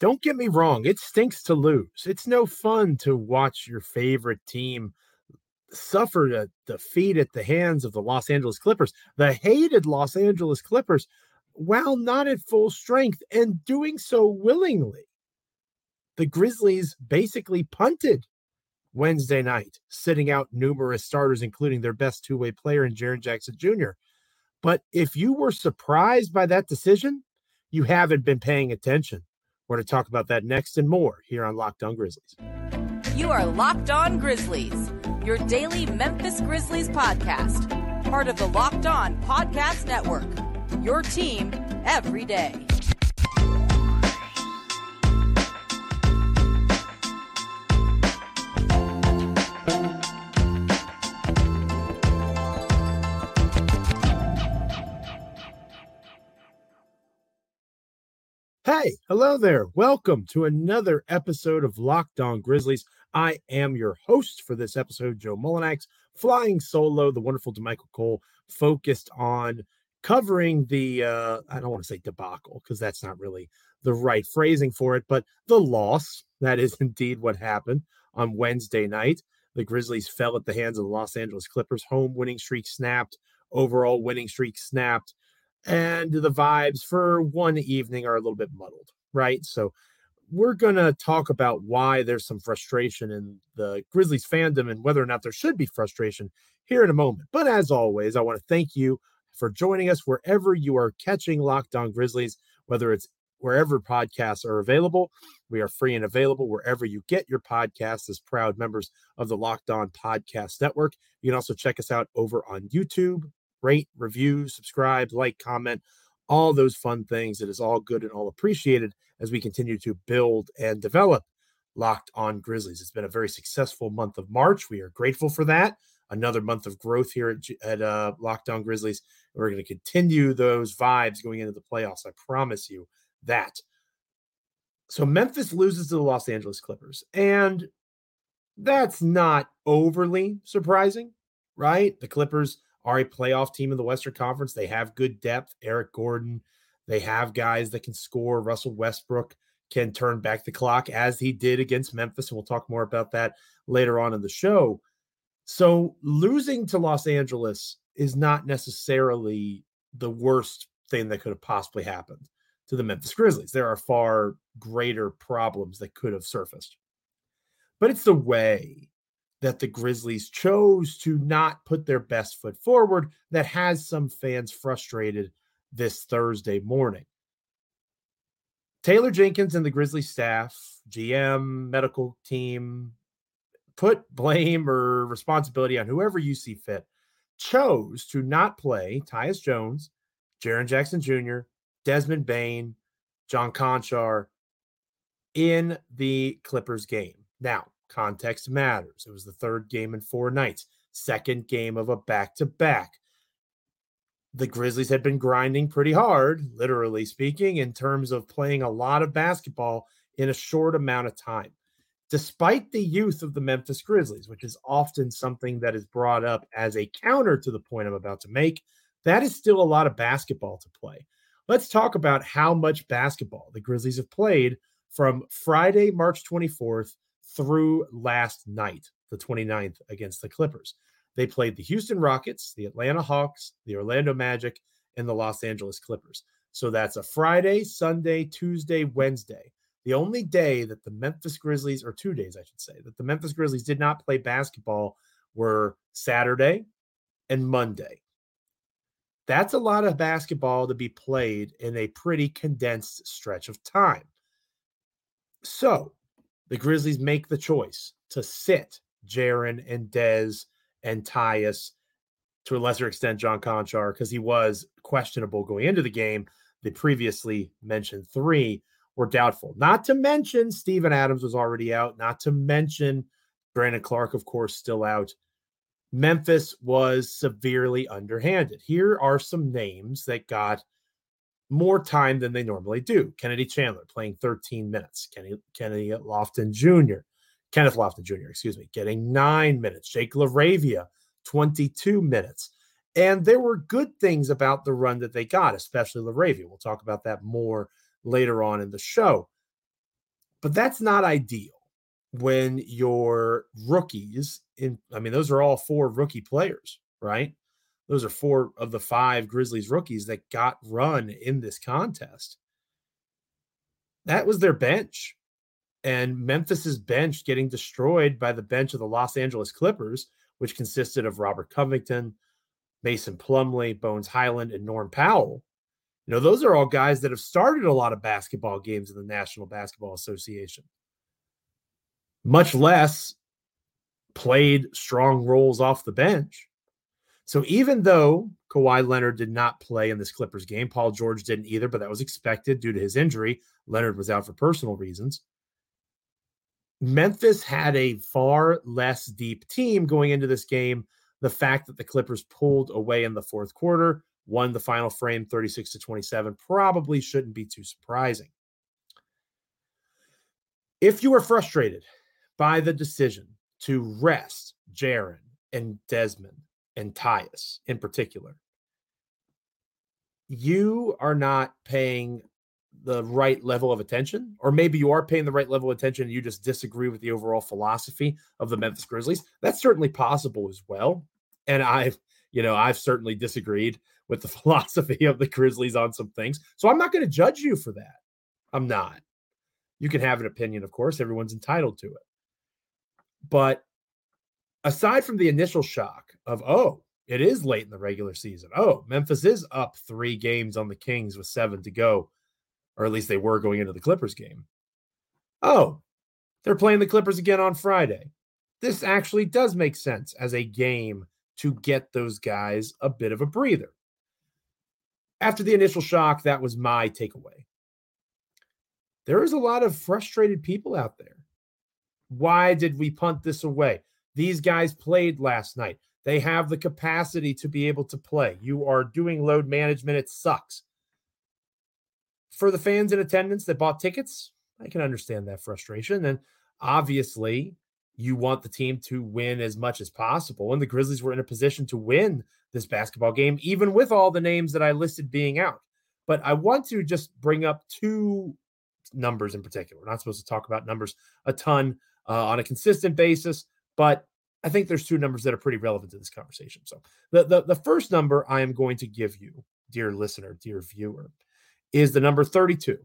Don't get me wrong. It stinks to lose. It's no fun to watch your favorite team suffered a defeat at the hands of the Los Angeles Clippers, the hated Los Angeles Clippers, while not at full strength and doing so willingly. The Grizzlies basically punted Wednesday night, sitting out numerous starters, including their best two-way player in Jaren Jackson Jr. But if you were surprised by that decision, you haven't been paying attention. We're going to talk about that next and more here on Locked On Grizzlies. You are Locked On Grizzlies, your daily Memphis Grizzlies podcast, part of the Locked On Podcast Network, your team every day. Hey, hello there. Welcome to another episode of Locked On Grizzlies. I am your host for this episode, Joe Mullinax, flying solo. The wonderful DeMichael Cole focused on covering the, I don't want to say debacle because that's not really the right phrasing for it, but the loss. That is indeed what happened on Wednesday night. The Grizzlies fell at the hands of the Los Angeles Clippers. Home winning streak snapped. Overall winning streak snapped. And the vibes for one evening are a little bit muddled, right? So we're going to talk about why there's some frustration in the Grizzlies fandom and whether or not there should be frustration here in a moment. But as always, I want to thank you for joining us wherever you are catching Locked On Grizzlies, whether it's wherever podcasts are available. We are free and available wherever you get your podcasts as proud members of the Locked On Podcast Network. You can also check us out over on YouTube. Rate, review, subscribe, like, comment, all those fun things. It is all good and all appreciated as we continue to build and develop Locked On Grizzlies. It's been a very successful month of March. We are grateful for that. Another month of growth here at Locked On Grizzlies. We're going to continue those vibes going into the playoffs. I promise you that. So Memphis loses to the Los Angeles Clippers, and that's not overly surprising, right? The Clippers are a playoff team in the Western Conference. They have good depth. Eric Gordon, they have guys that can score. Russell Westbrook can turn back the clock as he did against Memphis, and we'll talk more about that later on in the show. So losing to Los Angeles is not necessarily the worst thing that could have possibly happened to the Memphis Grizzlies. There are far greater problems that could have surfaced. But it's the way that the Grizzlies chose to not put their best foot forward that has some fans frustrated this Thursday morning. Taylor Jenkins and the Grizzlies staff, GM, medical team, put blame or responsibility on whoever you see fit, chose to not play Tyus Jones, Jaren Jackson Jr., Desmond Bane, John Konchar in the Clippers game. Now, context matters. It was the third game in 4 nights, second game of a back-to-back. The Grizzlies had been grinding pretty hard, literally speaking, in terms of playing a lot of basketball in a short amount of time. Despite the youth of the Memphis Grizzlies, which is often something that is brought up as a counter to the point I'm about to make, that is still a lot of basketball to play. Let's talk about how much basketball the Grizzlies have played from Friday, March 24th, through last night, the 29th, against the Clippers. They played the Houston Rockets, the Atlanta Hawks, the Orlando Magic, and the Los Angeles Clippers. So that's a Friday, Sunday, Tuesday, Wednesday. The only day that the Memphis Grizzlies, or 2 days, I should say, that the Memphis Grizzlies did not play basketball were Saturday and Monday. That's a lot of basketball to be played in a pretty condensed stretch of time. So the Grizzlies make the choice to sit Jaren and Dez and Tyus, to a lesser extent John Konchar, because he was questionable going into the game. The previously mentioned 3 were doubtful. Not to mention Steven Adams was already out. Not to mention Brandon Clark, of course, still out. Memphis was severely underhanded. Here are some names that got more time than they normally do. Kennedy Chandler playing 13 minutes. Kenneth Lofton Jr., getting 9 minutes. Jake LaRavia, 22 minutes. And there were good things about the run that they got, especially LaRavia. We'll talk about that more later on in the show. But that's not ideal when your rookies, those are all four rookie players, right? Those are four of the five Grizzlies rookies that got run in this contest. That was their bench. And Memphis's bench getting destroyed by the bench of the Los Angeles Clippers, which consisted of Robert Covington, Mason Plumlee, Bones Highland, and Norm Powell. You know, those are all guys that have started a lot of basketball games in the National Basketball Association, much less played strong roles off the bench. So even though Kawhi Leonard did not play in this Clippers game, Paul George didn't either, but that was expected due to his injury. Leonard was out for personal reasons. Memphis had a far less deep team going into this game. The fact that the Clippers pulled away in the fourth quarter, won the final frame 36-27, probably shouldn't be too surprising. If you are frustrated by the decision to rest Jaren and Desmond and Tyus in particular, you are not paying the right level of attention, or maybe you are paying the right level of attention and you just disagree with the overall philosophy of the Memphis Grizzlies. That's certainly possible as well. And I've certainly disagreed with the philosophy of the Grizzlies on some things. So I'm not going to judge you for that. I'm not. You can have an opinion, of course. Everyone's entitled to it. But aside from the initial shock of, oh, it is late in the regular season. Oh, Memphis is up 3 games on the Kings with 7 to go. Or at least they were going into the Clippers game. Oh, they're playing the Clippers again on Friday. This actually does make sense as a game to get those guys a bit of a breather. After the initial shock, that was my takeaway. There is a lot of frustrated people out there. Why did we punt this away? These guys played last night. They have the capacity to be able to play. You are doing load management. It sucks. For the fans in attendance that bought tickets, I can understand that frustration. And obviously, you want the team to win as much as possible. And the Grizzlies were in a position to win this basketball game, even with all the names that I listed being out. But I want to just bring up 2 numbers in particular. We're not supposed to talk about numbers a ton on a consistent basis, but I think there's 2 numbers that are pretty relevant to this conversation. So the first number I am going to give you, dear listener, dear viewer, is the number 32,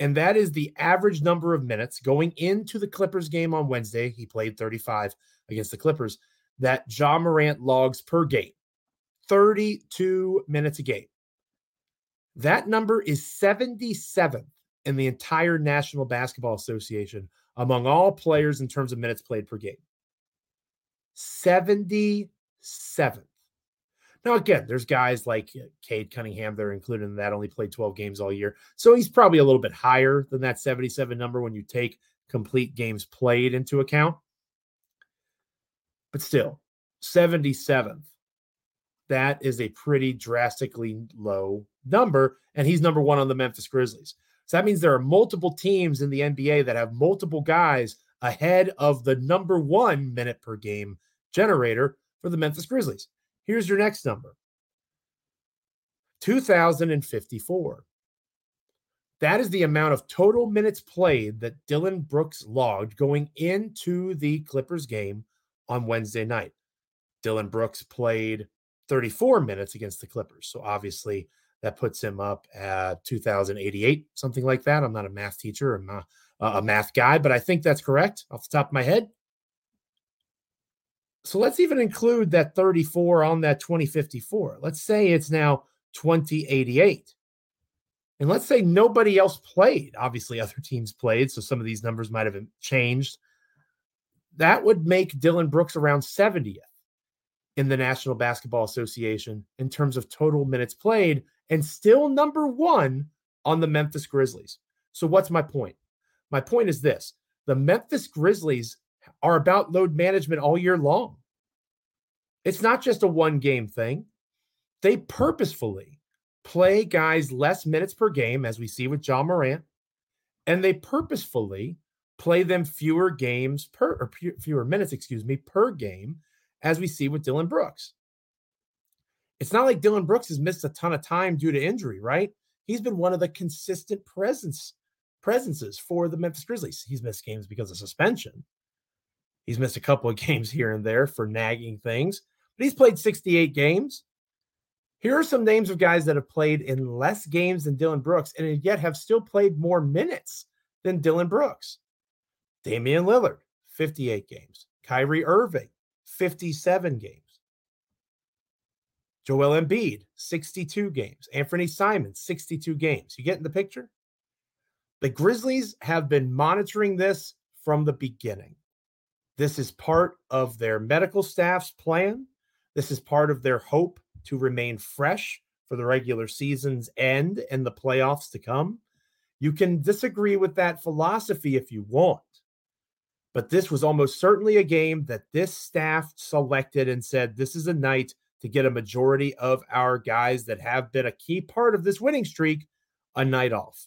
and that is the average number of minutes going into the Clippers game on Wednesday. He played 35 against the Clippers, that Ja Morant logs per game, 32 minutes a game. That number is 77th in the entire National Basketball Association among all players in terms of minutes played per game. 77th. Now, again, there's guys like Cade Cunningham there included in that, only played 12 games all year. So he's probably a little bit higher than that 77 number when you take complete games played into account. But still, 77th, that is a pretty drastically low number, and he's number 1 on the Memphis Grizzlies. So that means there are multiple teams in the NBA that have multiple guys ahead of the number 1 minute per game generator for the Memphis Grizzlies. Here's your next number, 2,054. That is the amount of total minutes played that Dillon Brooks logged going into the Clippers game on Wednesday night. Dillon Brooks played 34 minutes against the Clippers. So obviously that puts him up at 2,088, something like that. I'm not a math teacher or a math guy, but I think that's correct off the top of my head. So let's even include that 34 on that 2054. Let's say it's now 2088. And let's say nobody else played. Obviously, other teams played, so some of these numbers might have changed. That would make Dillon Brooks around 70th in the National Basketball Association in terms of total minutes played and still number 1 on the Memphis Grizzlies. So what's my point? My point is this. The Memphis Grizzlies are about load management all year long. It's not just a one-game thing. They purposefully play guys less minutes per game, as we see with Ja Morant, and they purposefully play them fewer minutes, per game, as we see with Dillon Brooks. It's not like Dillon Brooks has missed a ton of time due to injury, right? He's been one of the consistent presence presences for the Memphis Grizzlies. He's missed games because of suspension. He's missed a couple of games here and there for nagging things, but he's played 68 games. Here are some names of guys that have played in less games than Dillon Brooks and yet have still played more minutes than Dillon Brooks. Damian Lillard, 58 games. Kyrie Irving, 57 games. Joel Embiid, 62 games. Anthony Simon, 62 games. You getting the picture? The Grizzlies have been monitoring this from the beginning. This is part of their medical staff's plan. This is part of their hope to remain fresh for the regular season's end and the playoffs to come. You can disagree with that philosophy if you want, but this was almost certainly a game that this staff selected and said, this is a night to get a majority of our guys that have been a key part of this winning streak a night off.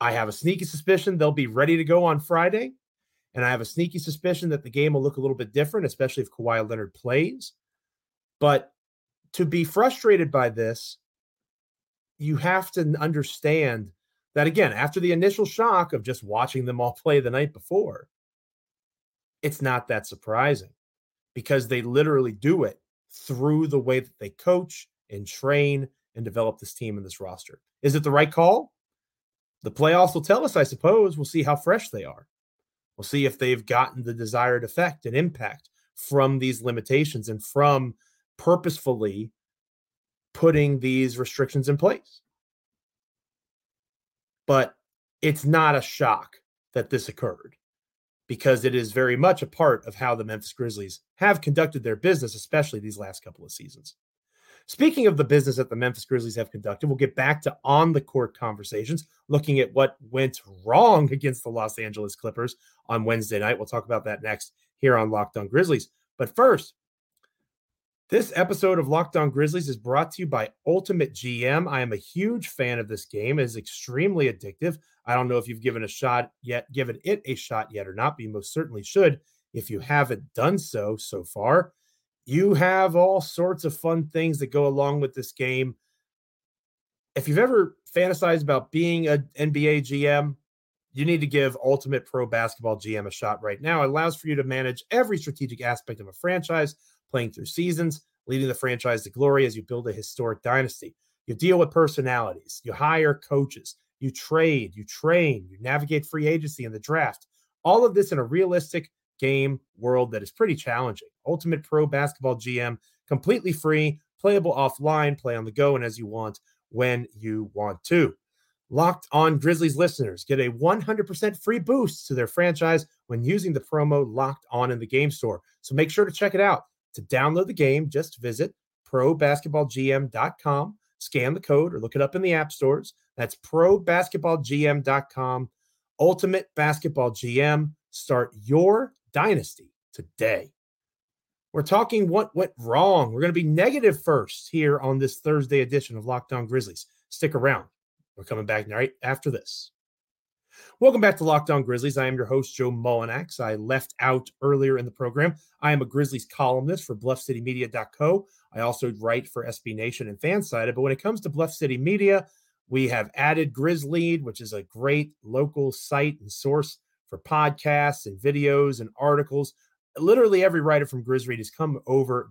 I have a sneaky suspicion they'll be ready to go on Friday, and I have a sneaky suspicion that the game will look a little bit different, especially if Kawhi Leonard plays. But to be frustrated by this, you have to understand that, again, after the initial shock of just watching them all play the night before, it's not that surprising because they literally do it through the way that they coach and train and develop this team and this roster. Is it the right call? The playoffs will tell us, I suppose. We'll see how fresh they are. We'll see if they've gotten the desired effect and impact from these limitations and from purposefully putting these restrictions in place. But it's not a shock that this occurred, because it is very much a part of how the Memphis Grizzlies have conducted their business, especially these last couple of seasons. Speaking of the business that the Memphis Grizzlies have conducted, we'll get back to on-the-court conversations, looking at what went wrong against the Los Angeles Clippers on Wednesday night. We'll talk about that next here on Locked On Grizzlies. But first, this episode of Locked On Grizzlies is brought to you by Ultimate GM. I am a huge fan of this game. It is extremely addictive. I don't know if you've given it a shot yet or not, but you most certainly should if you haven't done so far. You have all sorts of fun things that go along with this game. If you've ever fantasized about being an NBA GM, you need to give Ultimate Pro Basketball GM a shot right now. It allows for you to manage every strategic aspect of a franchise, playing through seasons, leading the franchise to glory as you build a historic dynasty. You deal with personalities. You hire coaches. You trade. You train. You navigate free agency and the draft. All of this in a realistic game world that is pretty challenging. Ultimate Pro Basketball GM, completely free, playable offline, play on the go, and as you want, when you want to. Locked On Grizzlies listeners get a 100% free boost to their franchise when using the promo Locked On in the game store. So make sure to check it out. To download the game, just visit probasketballgm.com, scan the code, or look it up in the app stores. That's probasketballgm.com. Ultimate Basketball GM. Start your dynasty today. We're talking what went wrong. We're going to be negative first here on this Thursday edition of Locked On Grizzlies. Stick around. We're coming back right after this. Welcome back to Locked On Grizzlies. I am your host, Joe Mullinax. I left out earlier in the program. I am a Grizzlies columnist for BluffCityMedia.co. I also write for SB Nation and Fansided, but when it comes to Bluff City Media, we have added Grizzlead, which is a great local site and source for podcasts and videos and articles. Literally every writer from Grizzlead has come over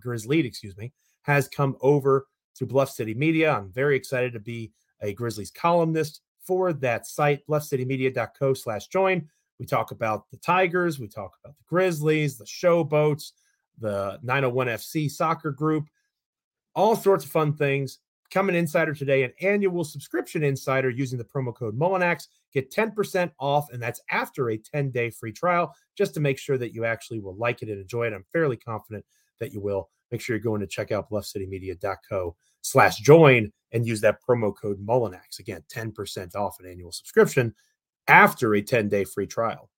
to Bluff City Media. I'm very excited to be a Grizzlies columnist for that site, BluffCityMedia.co/join. We talk about the Tigers. We talk about the Grizzlies, the Showboats, the 901 FC soccer group, all sorts of fun things. Become an insider today, an annual subscription insider using the promo code Mullinax. Get 10% off, and that's after a 10-day free trial, just to make sure that you actually will like it and enjoy it. I'm fairly confident that you will. Make sure you're going to check out BluffCityMedia.co/join and use that promo code Mullinax. Again, 10% off an annual subscription after a 10-day free trial.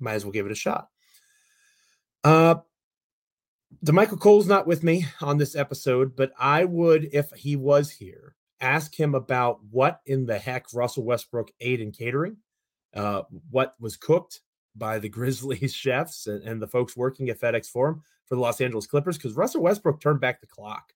Might as well give it a shot. DeMichael Cole's not with me on this episode, but I would, if he was here, ask him about what in the heck Russell Westbrook ate in catering, what was cooked by the Grizzlies chefs and the folks working at FedEx Forum for the Los Angeles Clippers, because Russell Westbrook turned back the clock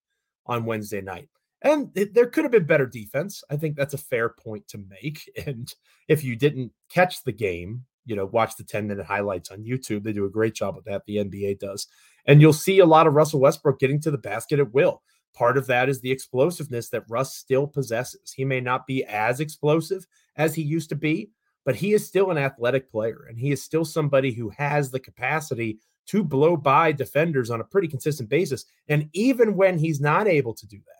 on Wednesday night. And there could have been better defense. I think that's a fair point to make. And if you didn't catch the game, you know, watch the 10-minute highlights on YouTube. They do a great job with that. The NBA does. And you'll see a lot of Russell Westbrook getting to the basket at will. Part of that is the explosiveness that Russ still possesses. He may not be as explosive as he used to be, but he is still an athletic player. And he is still somebody who has the capacity to blow by defenders on a pretty consistent basis. And even when he's not able to do that,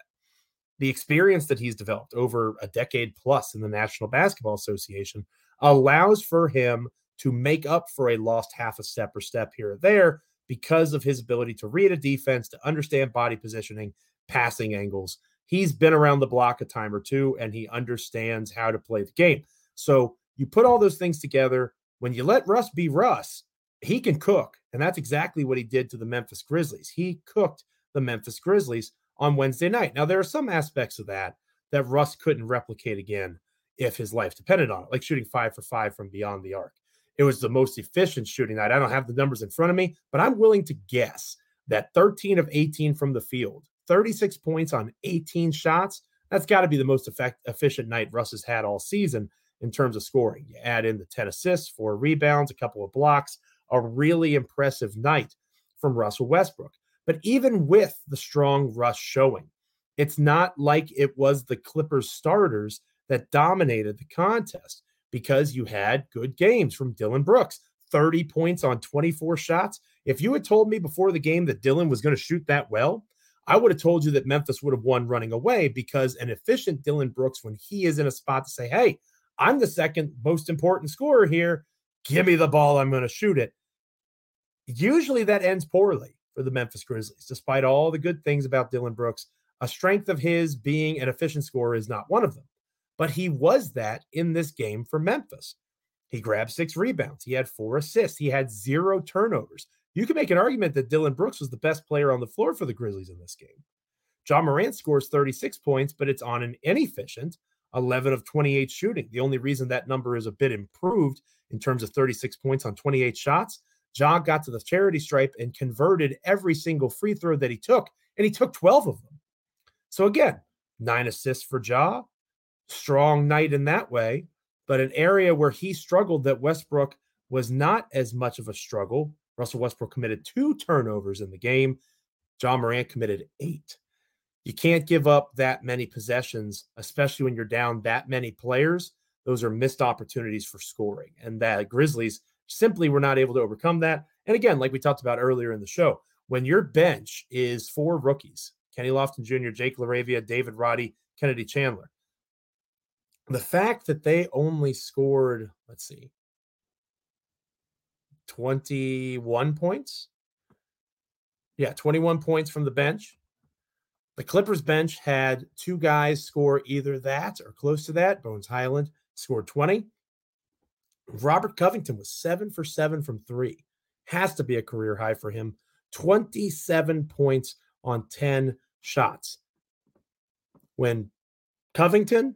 the experience that he's developed over a decade plus in the National Basketball Association allows for him to make up for a lost half a step or step here or there because of his ability to read a defense, to understand body positioning, passing angles. He's been around the block a time or two, and he understands how to play the game. So you put all those things together. When you let Russ be Russ, he can cook. And that's exactly what he did to the Memphis Grizzlies. He cooked the Memphis Grizzlies on Wednesday night. Now, there are some aspects of that Russ couldn't replicate again if his life depended on it, like shooting 5 for 5 from beyond the arc. It was the most efficient shooting night. I don't have the numbers in front of me, but I'm willing to guess that 13 of 18 from the field, 36 points on 18 shots, that's got to be the most efficient night Russ has had all season in terms of scoring. You add in the 10 assists, 4 rebounds, a couple of blocks, a really impressive night from Russell Westbrook. But even with the strong Russ showing, it's not like it was the Clippers starters that dominated the contest, because you had good games from Dillon Brooks, 30 points on 24 shots. If you had told me before the game that Dillon was going to shoot that well, I would have told you that Memphis would have won running away, because an efficient Dillon Brooks, when he is in a spot to say, hey, I'm the second most important scorer here, give me the ball, I'm going to shoot it. Usually that ends poorly for the Memphis Grizzlies, despite all the good things about Dillon Brooks. A strength of his being an efficient scorer is not one of them, but he was that in this game for Memphis. He grabbed 6 rebounds. He had 4 assists. He had 0 turnovers. You can make an argument that Dillon Brooks was the best player on the floor for the Grizzlies in this game. Ja Morant scores 36 points, but it's on an inefficient 11 of 28 shooting. The only reason that number is a bit improved in terms of 36 points on 28 shots, Ja got to the charity stripe and converted every single free throw that he took, and he took 12 of them. So again, 9 assists for Ja, strong night in that way, but an area where he struggled that Westbrook was not as much of a struggle. Russell Westbrook committed 2 turnovers in the game. Ja Morant committed 8. You can't give up that many possessions, especially when you're down that many players. Those are missed opportunities for scoring, and that Grizzlies simply were not able to overcome that. And again, like we talked about earlier in the show, when your bench is 4 rookies, Kenneth Lofton Jr., Jake LaRavia, David Roddy, Kennedy Chandler, the fact that they only scored, 21 points. 21 points from the bench. The Clippers bench had 2 guys score either that or close to that. Bones Highland scored 20. Robert Covington was 7 for 7 from 3. Has to be a career high for him. 27 points on 10 shots. When Covington,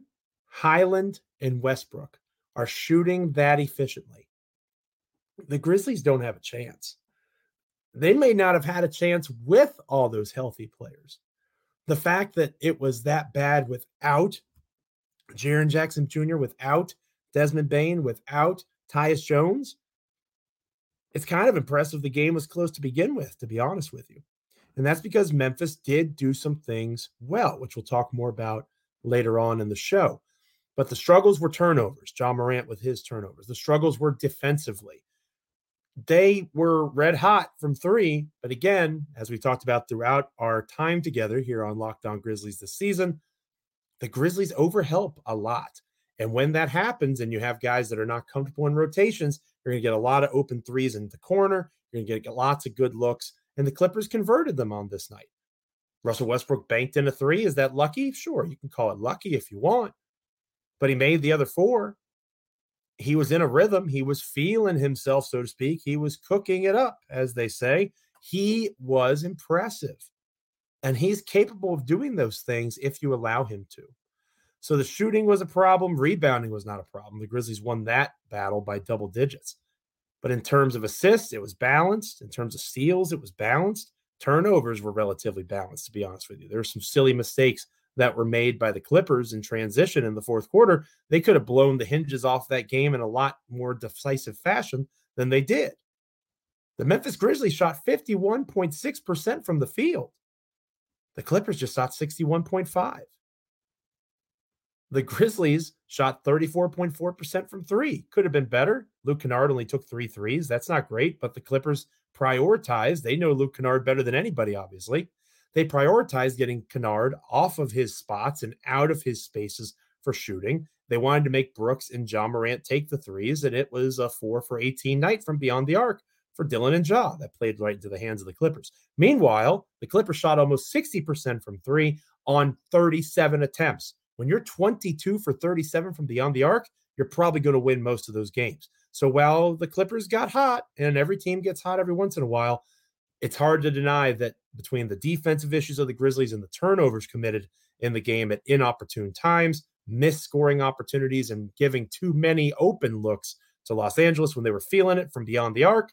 Highland, and Westbrook are shooting that efficiently, the Grizzlies don't have a chance. They may not have had a chance with all those healthy players. The fact that it was that bad without Jaren Jackson Jr., without Desmond Bane, without Tyus Jones, it's kind of impressive the game was close to begin with, to be honest with you. And that's because Memphis did do some things well, which we'll talk more about later on in the show. But the struggles were turnovers. Ja Morant with his turnovers. The struggles were defensively. They were red hot from 3. But again, as we talked about throughout our time together here on Locked On Grizzlies this season, the Grizzlies overhelp a lot. And when that happens and you have guys that are not comfortable in rotations, you're going to get a lot of open 3s in the corner. You're going to get lots of good looks. And the Clippers converted them on this night. Russell Westbrook banked in a 3. Is that lucky? Sure, you can call it lucky if you want. But he made the other 4. He was in a rhythm. He was feeling himself, so to speak. He was cooking it up, as they say. He was impressive. And he's capable of doing those things if you allow him to. So the shooting was a problem. Rebounding was not a problem. The Grizzlies won that battle by double digits. But in terms of assists, it was balanced. In terms of steals, it was balanced. Turnovers were relatively balanced, to be honest with you. There were some silly mistakes that were made by the Clippers in transition in the fourth quarter, they could have blown the hinges off that game in a lot more decisive fashion than they did. The Memphis Grizzlies shot 51.6% from the field. The Clippers just shot 61.5%. The Grizzlies shot 34.4% from three. Could have been better. Luke Kennard only took 3 threes. That's not great, but the Clippers prioritized. They know Luke Kennard better than anybody, obviously. They prioritized getting Kennard off of his spots and out of his spaces for shooting. They wanted to make Brooks and Ja Morant take the threes, and it was a 4 for 18 night from beyond the arc for Dillon and Ja. That played right into the hands of the Clippers. Meanwhile, the Clippers shot almost 60% from three on 37 attempts. When you're 22 for 37 from beyond the arc, you're probably going to win most of those games. So while the Clippers got hot, and every team gets hot every once in a while, it's hard to deny that between the defensive issues of the Grizzlies and the turnovers committed in the game at inopportune times, missed scoring opportunities, and giving too many open looks to Los Angeles when they were feeling it from beyond the arc,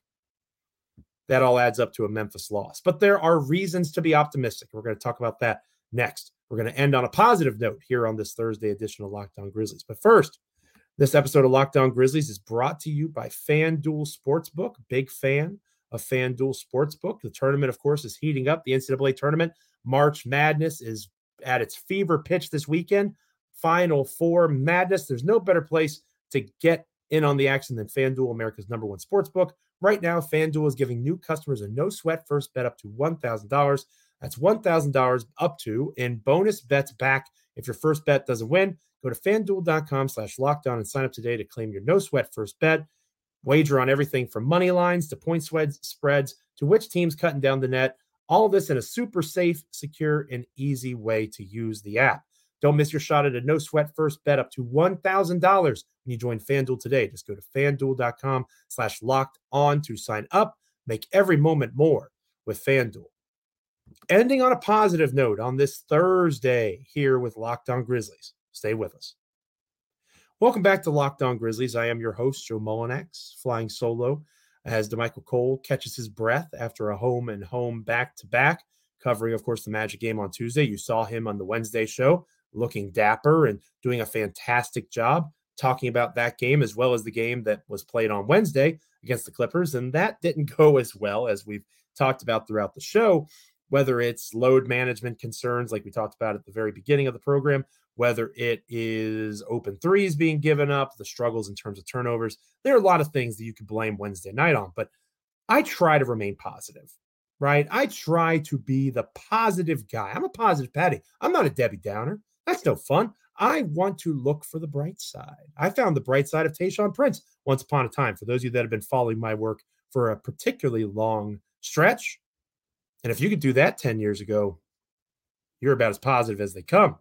that all adds up to a Memphis loss. But there are reasons to be optimistic. We're going to talk about that next. We're going to end on a positive note here on this Thursday edition of Locked On Grizzlies. But first, this episode of Locked On Grizzlies is brought to you by FanDuel Sportsbook. Big fan of FanDuel Sportsbook. The tournament, of course, is heating up. The NCAA tournament, March Madness, is at its fever pitch this weekend. Final Four Madness. There's no better place to get in on the action than FanDuel, America's #1 sportsbook. Right now, FanDuel is giving new customers a no-sweat first bet up to $1,000. That's $1,000 up to in bonus bets back. If your first bet doesn't win, go to FanDuel.com/lockdown and sign up today to claim your no-sweat first bet. Wager on everything from money lines to point spreads to which team's cutting down the net. All this in a super safe, secure, and easy way to use the app. Don't miss your shot at a no-sweat first bet up to $1,000 when you join FanDuel today. Just go to FanDuel.com/locked on to sign up. Make every moment more with FanDuel. Ending on a positive note on this Thursday here with Locked On Grizzlies. Stay with us. Welcome back to Locked On Grizzlies. I am your host, Joe Mullinax, flying solo as DeMichael Cole catches his breath after a home and home back-to-back, covering, of course, the Magic game on Tuesday. You saw him on the Wednesday show looking dapper and doing a fantastic job talking about that game as well as the game that was played on Wednesday against the Clippers, and that didn't go as well as we've talked about throughout the show. Whether it's load management concerns, like we talked about at the very beginning of the program, whether it is open threes being given up, the struggles in terms of turnovers, there are a lot of things that you could blame Wednesday night on, but I try to remain positive, right? I try to be the positive guy. I'm a positive Patty. I'm not a Debbie Downer. That's no fun. I want to look for the bright side. I found the bright side of Tayshaun Prince once upon a time. For those of you that have been following my work for a particularly long stretch, and if you could do that 10 years ago, you're about as positive as they come.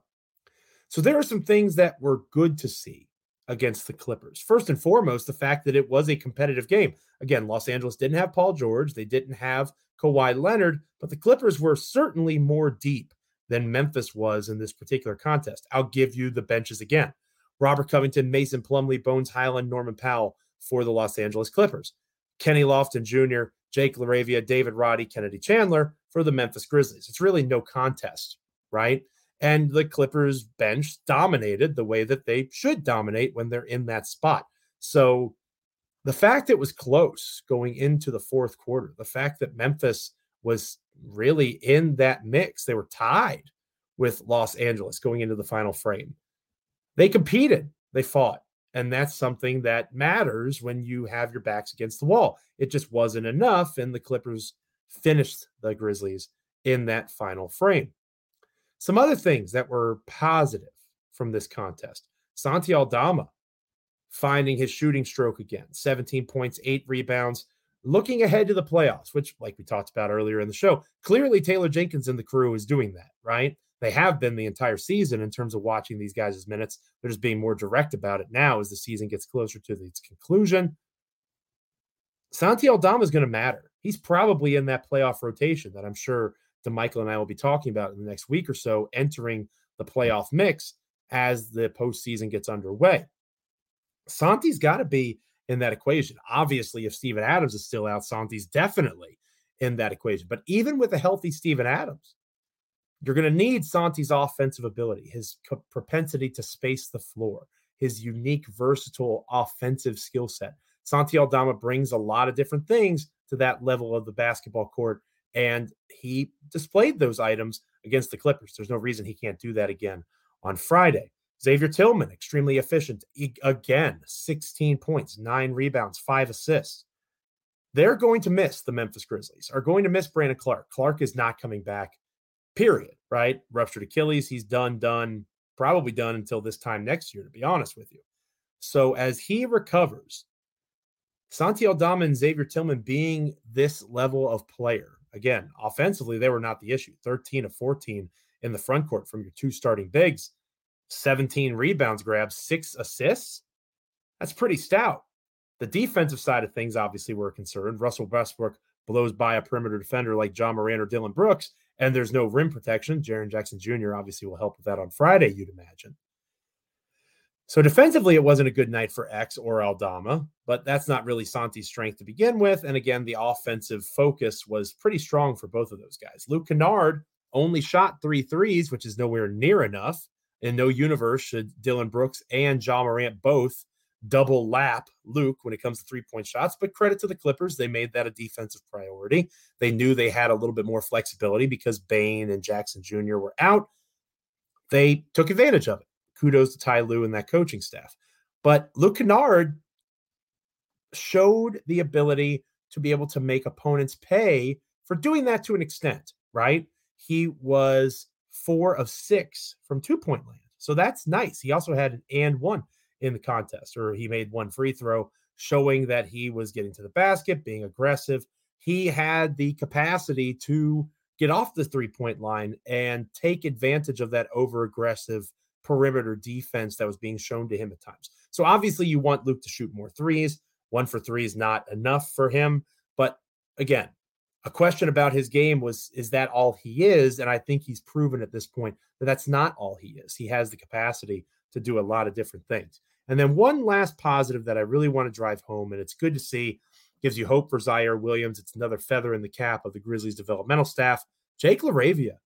So there are some things that were good to see against the Clippers. First and foremost, the fact that it was a competitive game. Again, Los Angeles didn't have Paul George. They didn't have Kawhi Leonard, but the Clippers were certainly more deep than Memphis was in this particular contest. I'll give you the benches again. Robert Covington, Mason Plumlee, Bones Highland, Norm Powell for the Los Angeles Clippers. Kenneth Lofton Jr., Jake LaRavia, David Roddy, Kennedy Chandler for the Memphis Grizzlies. It's really no contest, right? And the Clippers bench dominated the way that they should dominate when they're in that spot. So the fact it was close going into the fourth quarter, the fact that Memphis was really in that mix, they were tied with Los Angeles going into the final frame. They competed, they fought. And that's something that matters when you have your backs against the wall. It just wasn't enough, and the Clippers finished the Grizzlies in that final frame. Some other things that were positive from this contest. Santi Aldama finding his shooting stroke again. 17 points, 8 rebounds. Looking ahead to the playoffs, which, like we talked about earlier in the show, clearly Taylor Jenkins and the crew is doing that, right? They have been the entire season in terms of watching these guys' minutes. They're just being more direct about it now as the season gets closer to its conclusion. Santi Aldama is going to matter. He's probably in that playoff rotation that I'm sure DeMichael and I will be talking about in the next week or so, entering the playoff mix as the postseason gets underway. Santi's got to be in that equation. Obviously, if Steven Adams is still out, Santi's definitely in that equation. But even with a healthy Steven Adams, You're going to need Santi's offensive ability, his propensity to space the floor, his unique, versatile offensive skill set. Santi Aldama brings a lot of different things to that level of the basketball court, and he displayed those items against the Clippers. There's no reason he can't do that again on Friday. Xavier Tillman, extremely efficient. Again, 16 points, 9 rebounds, 5 assists. They're going to miss the Memphis Grizzlies, are going to miss Brandon Clark. Clark is not coming back, period, right? Ruptured Achilles, he's done, probably done until this time next year, to be honest with you. So as he recovers, Santi Aldama and Xavier Tillman being this level of player, again, offensively, they were not the issue. 13 of 14 in the frontcourt from your two starting bigs, 17 rebounds grabs, 6 assists. That's pretty stout. The defensive side of things, obviously, were a concern. Russell Westbrook blows by a perimeter defender like Ja Morant or Dillon Brooks, and there's no rim protection. Jaren Jackson Jr. obviously will help with that on Friday, you'd imagine. So defensively, it wasn't a good night for X or Aldama, but that's not really Santi's strength to begin with. And again, the offensive focus was pretty strong for both of those guys. Luke Kennard only shot 3 threes, which is nowhere near enough. In no universe should Dillon Brooks and Ja Morant both double lap Luke when it comes to three-point shots, but credit to the Clippers. They made that a defensive priority. They knew they had a little bit more flexibility because Bane and Jackson Jr. were out. They took advantage of it. Kudos to Ty Lue and that coaching staff. But Luke Kennard showed the ability to be able to make opponents pay for doing that to an extent, right? He was 4 of 6 from two-point land. So that's nice. He also had an and one in the contest, or he made one free throw, showing that he was getting to the basket, being aggressive. He had the capacity to get off the three-point line and take advantage of that over-aggressive perimeter defense that was being shown to him at times. So obviously you want Luke to shoot more threes. 1 for 3 is not enough for him. But again, a question about his game was, is that all he is? And I think he's proven at this point that that's not all he is. He has the capacity to do a lot of different things. And then one last positive that I really want to drive home, and it's good to see, gives you hope for Zaire Williams. It's another feather in the cap of the Grizzlies developmental staff. Jake LaRavia.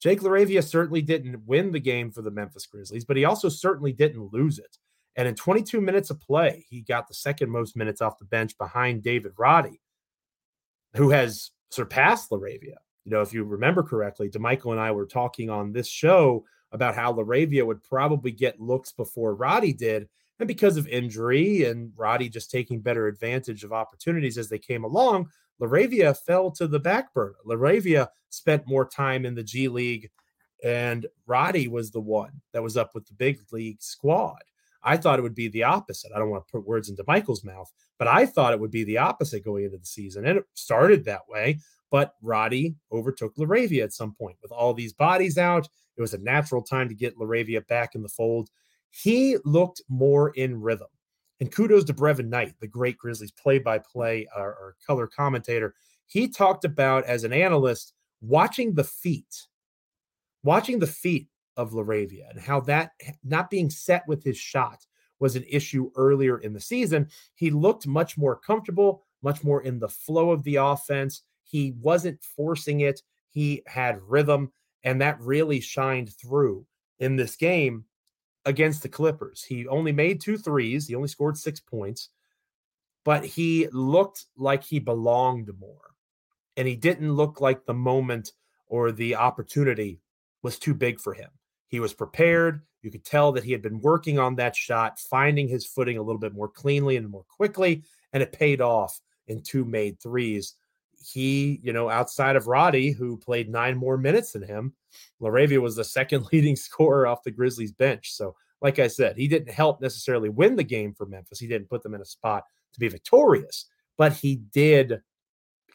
Jake LaRavia certainly didn't win the game for the Memphis Grizzlies, but he also certainly didn't lose it. And in 22 minutes of play, he got the second most minutes off the bench behind David Roddy, who has surpassed LaRavia. You know, if you remember correctly, DeMichael and I were talking on this show about how LaRavia would probably get looks before Roddy did. And because of injury and Roddy just taking better advantage of opportunities as they came along, LaRavia fell to the back burner. LaRavia spent more time in the G League, and Roddy was the one that was up with the big league squad. I thought it would be the opposite. I don't want to put words into Michael's mouth, but I thought it would be the opposite going into the season. And it started that way, but Roddy overtook LaRavia at some point. With all these bodies out, it was a natural time to get LaRavia back in the fold. He looked more in rhythm. And kudos to Brevin Knight, the great Grizzlies play-by-play or color commentator. He talked about, as an analyst, watching the feet of LaRavia and how that not being set with his shot was an issue earlier in the season. He looked much more comfortable, much more in the flow of the offense. He wasn't forcing it. He had rhythm, and that really shined through in this game against the Clippers. He only made 2 threes. He only scored 6 points, but he looked like he belonged more, and he didn't look like the moment or the opportunity was too big for him. He was prepared. You could tell that he had been working on that shot, finding his footing a little bit more cleanly and more quickly, and it paid off in 2 made threes. He, outside of Roddy, who played 9 more minutes than him, LaRavia was the second leading scorer off the Grizzlies bench. So, like I said, he didn't help necessarily win the game for Memphis. He didn't put them in a spot to be victorious, but he did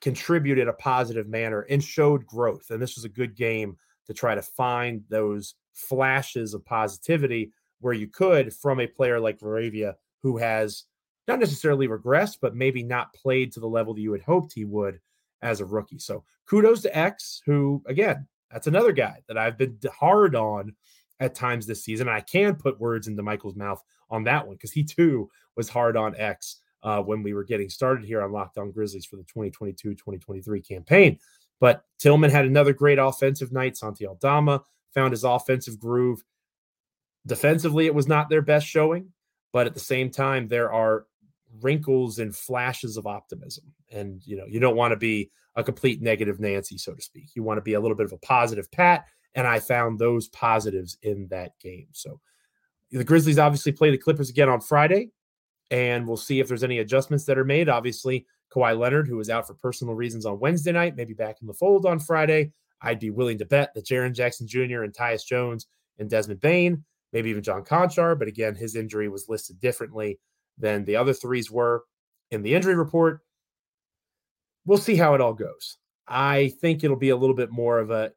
contribute in a positive manner and showed growth. And this was a good game to try to find those flashes of positivity where you could from a player like LaRavia, who has not necessarily regressed, but maybe not played to the level that you had hoped he would as a rookie. So kudos to X, who, again, that's another guy that I've been hard on at times this season. And I can put words into Michael's mouth on that one, because he too was hard on X when we were getting started here on Locked On Grizzlies for the 2022-2023 campaign. But Tillman had another great offensive night. Santi Aldama found his offensive groove. Defensively, it was not their best showing, but at the same time, there are wrinkles and flashes of optimism. And, you know, you don't want to be a complete negative Nancy, so to speak. You want to be a little bit of a positive Pat, and I found those positives in that game. So the Grizzlies obviously play the Clippers again on Friday, and we'll see if there's any adjustments that are made. Obviously, Kawhi Leonard, who was out for personal reasons on Wednesday night, maybe back in the fold on Friday. I'd be willing to bet that Jaren Jackson Jr. and Tyus Jones and Desmond Bane, maybe even John Konchar, but again, his injury was listed differently than the other threes were in the injury report. We'll see how it all goes. I think it'll be a little bit more of a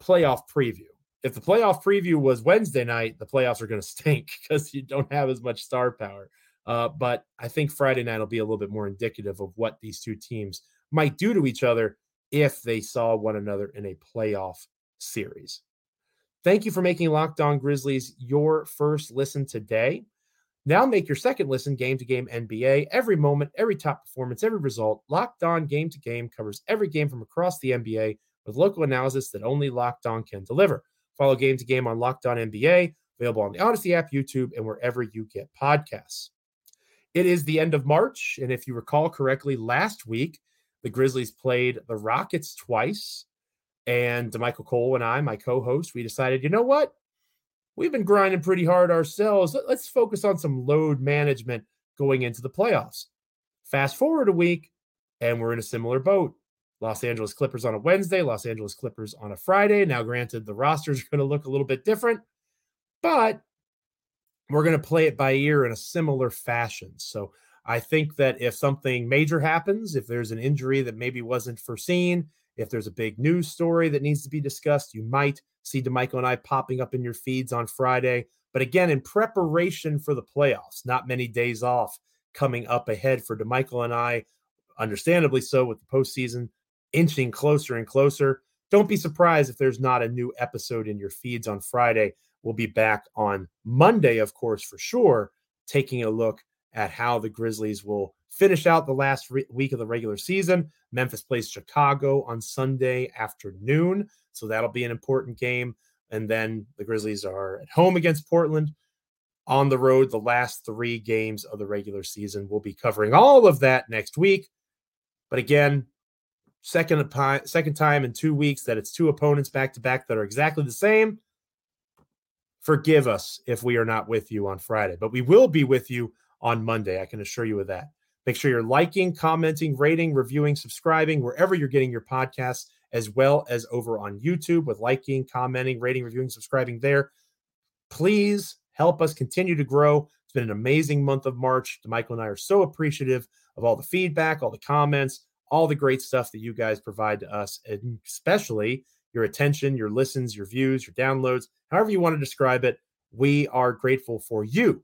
playoff preview. If the playoff preview was Wednesday night, the playoffs are going to stink because you don't have as much star power. But I think Friday night will be a little bit more indicative of what these two teams might do to each other if they saw one another in a playoff series. Thank you for making Locked On Grizzlies your first listen today. Now make your second listen game-to-game NBA. Every moment, every top performance, every result, Locked On Game-to-Game covers every game from across the NBA with local analysis that only Locked On can deliver. Follow Game-to-Game on Locked On NBA, available on the Odyssey app, YouTube, and wherever you get podcasts. It is the end of March, and if you recall correctly, last week the Grizzlies played the Rockets twice, and DeMichael Cole and I, my co-host, we decided, you know what? We've been grinding pretty hard ourselves. Let's focus on some load management going into the playoffs. Fast forward a week, and we're in a similar boat. Los Angeles Clippers on a Wednesday, Los Angeles Clippers on a Friday. Now, granted, the rosters are going to look a little bit different, but we're going to play it by ear in a similar fashion. So I think that if something major happens, if there's an injury that maybe wasn't foreseen, if there's a big news story that needs to be discussed, you might see DeMichael and I popping up in your feeds on Friday. But again, in preparation for the playoffs, not many days off coming up ahead for DeMichael and I, understandably so, with the postseason inching closer and closer. Don't be surprised if there's not a new episode in your feeds on Friday. We'll be back on Monday, of course, for sure, taking a look at how the Grizzlies will finish out the last week of the regular season. Memphis plays Chicago on Sunday afternoon, so that'll be an important game. And then the Grizzlies are at home against Portland. On the road, the last three games of the regular season. We'll be covering all of that next week. But again, second time in 2 weeks that it's two opponents back-to-back that are exactly the same. Forgive us if we are not with you on Friday, but we will be with you on Monday. I can assure you of that. Make sure you're liking, commenting, rating, reviewing, subscribing, wherever you're getting your podcasts, as well as over on YouTube with liking, commenting, rating, reviewing, subscribing there. Please help us continue to grow. It's been an amazing month of March. DeMichael and I are so appreciative of all the feedback, all the comments, all the great stuff that you guys provide to us, and especially your attention, your listens, your views, your downloads, however you want to describe it. We are grateful for you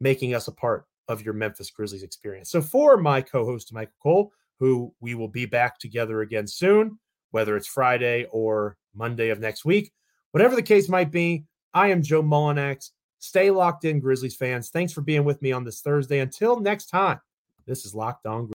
making us a part of your Memphis Grizzlies experience. So for my co-host, Michael Cole, who we will be back together again soon, whether it's Friday or Monday of next week, whatever the case might be, I am Joe Mullinax. Stay locked in, Grizzlies fans. Thanks for being with me on this Thursday. Until next time, this is Locked On Grizzlies.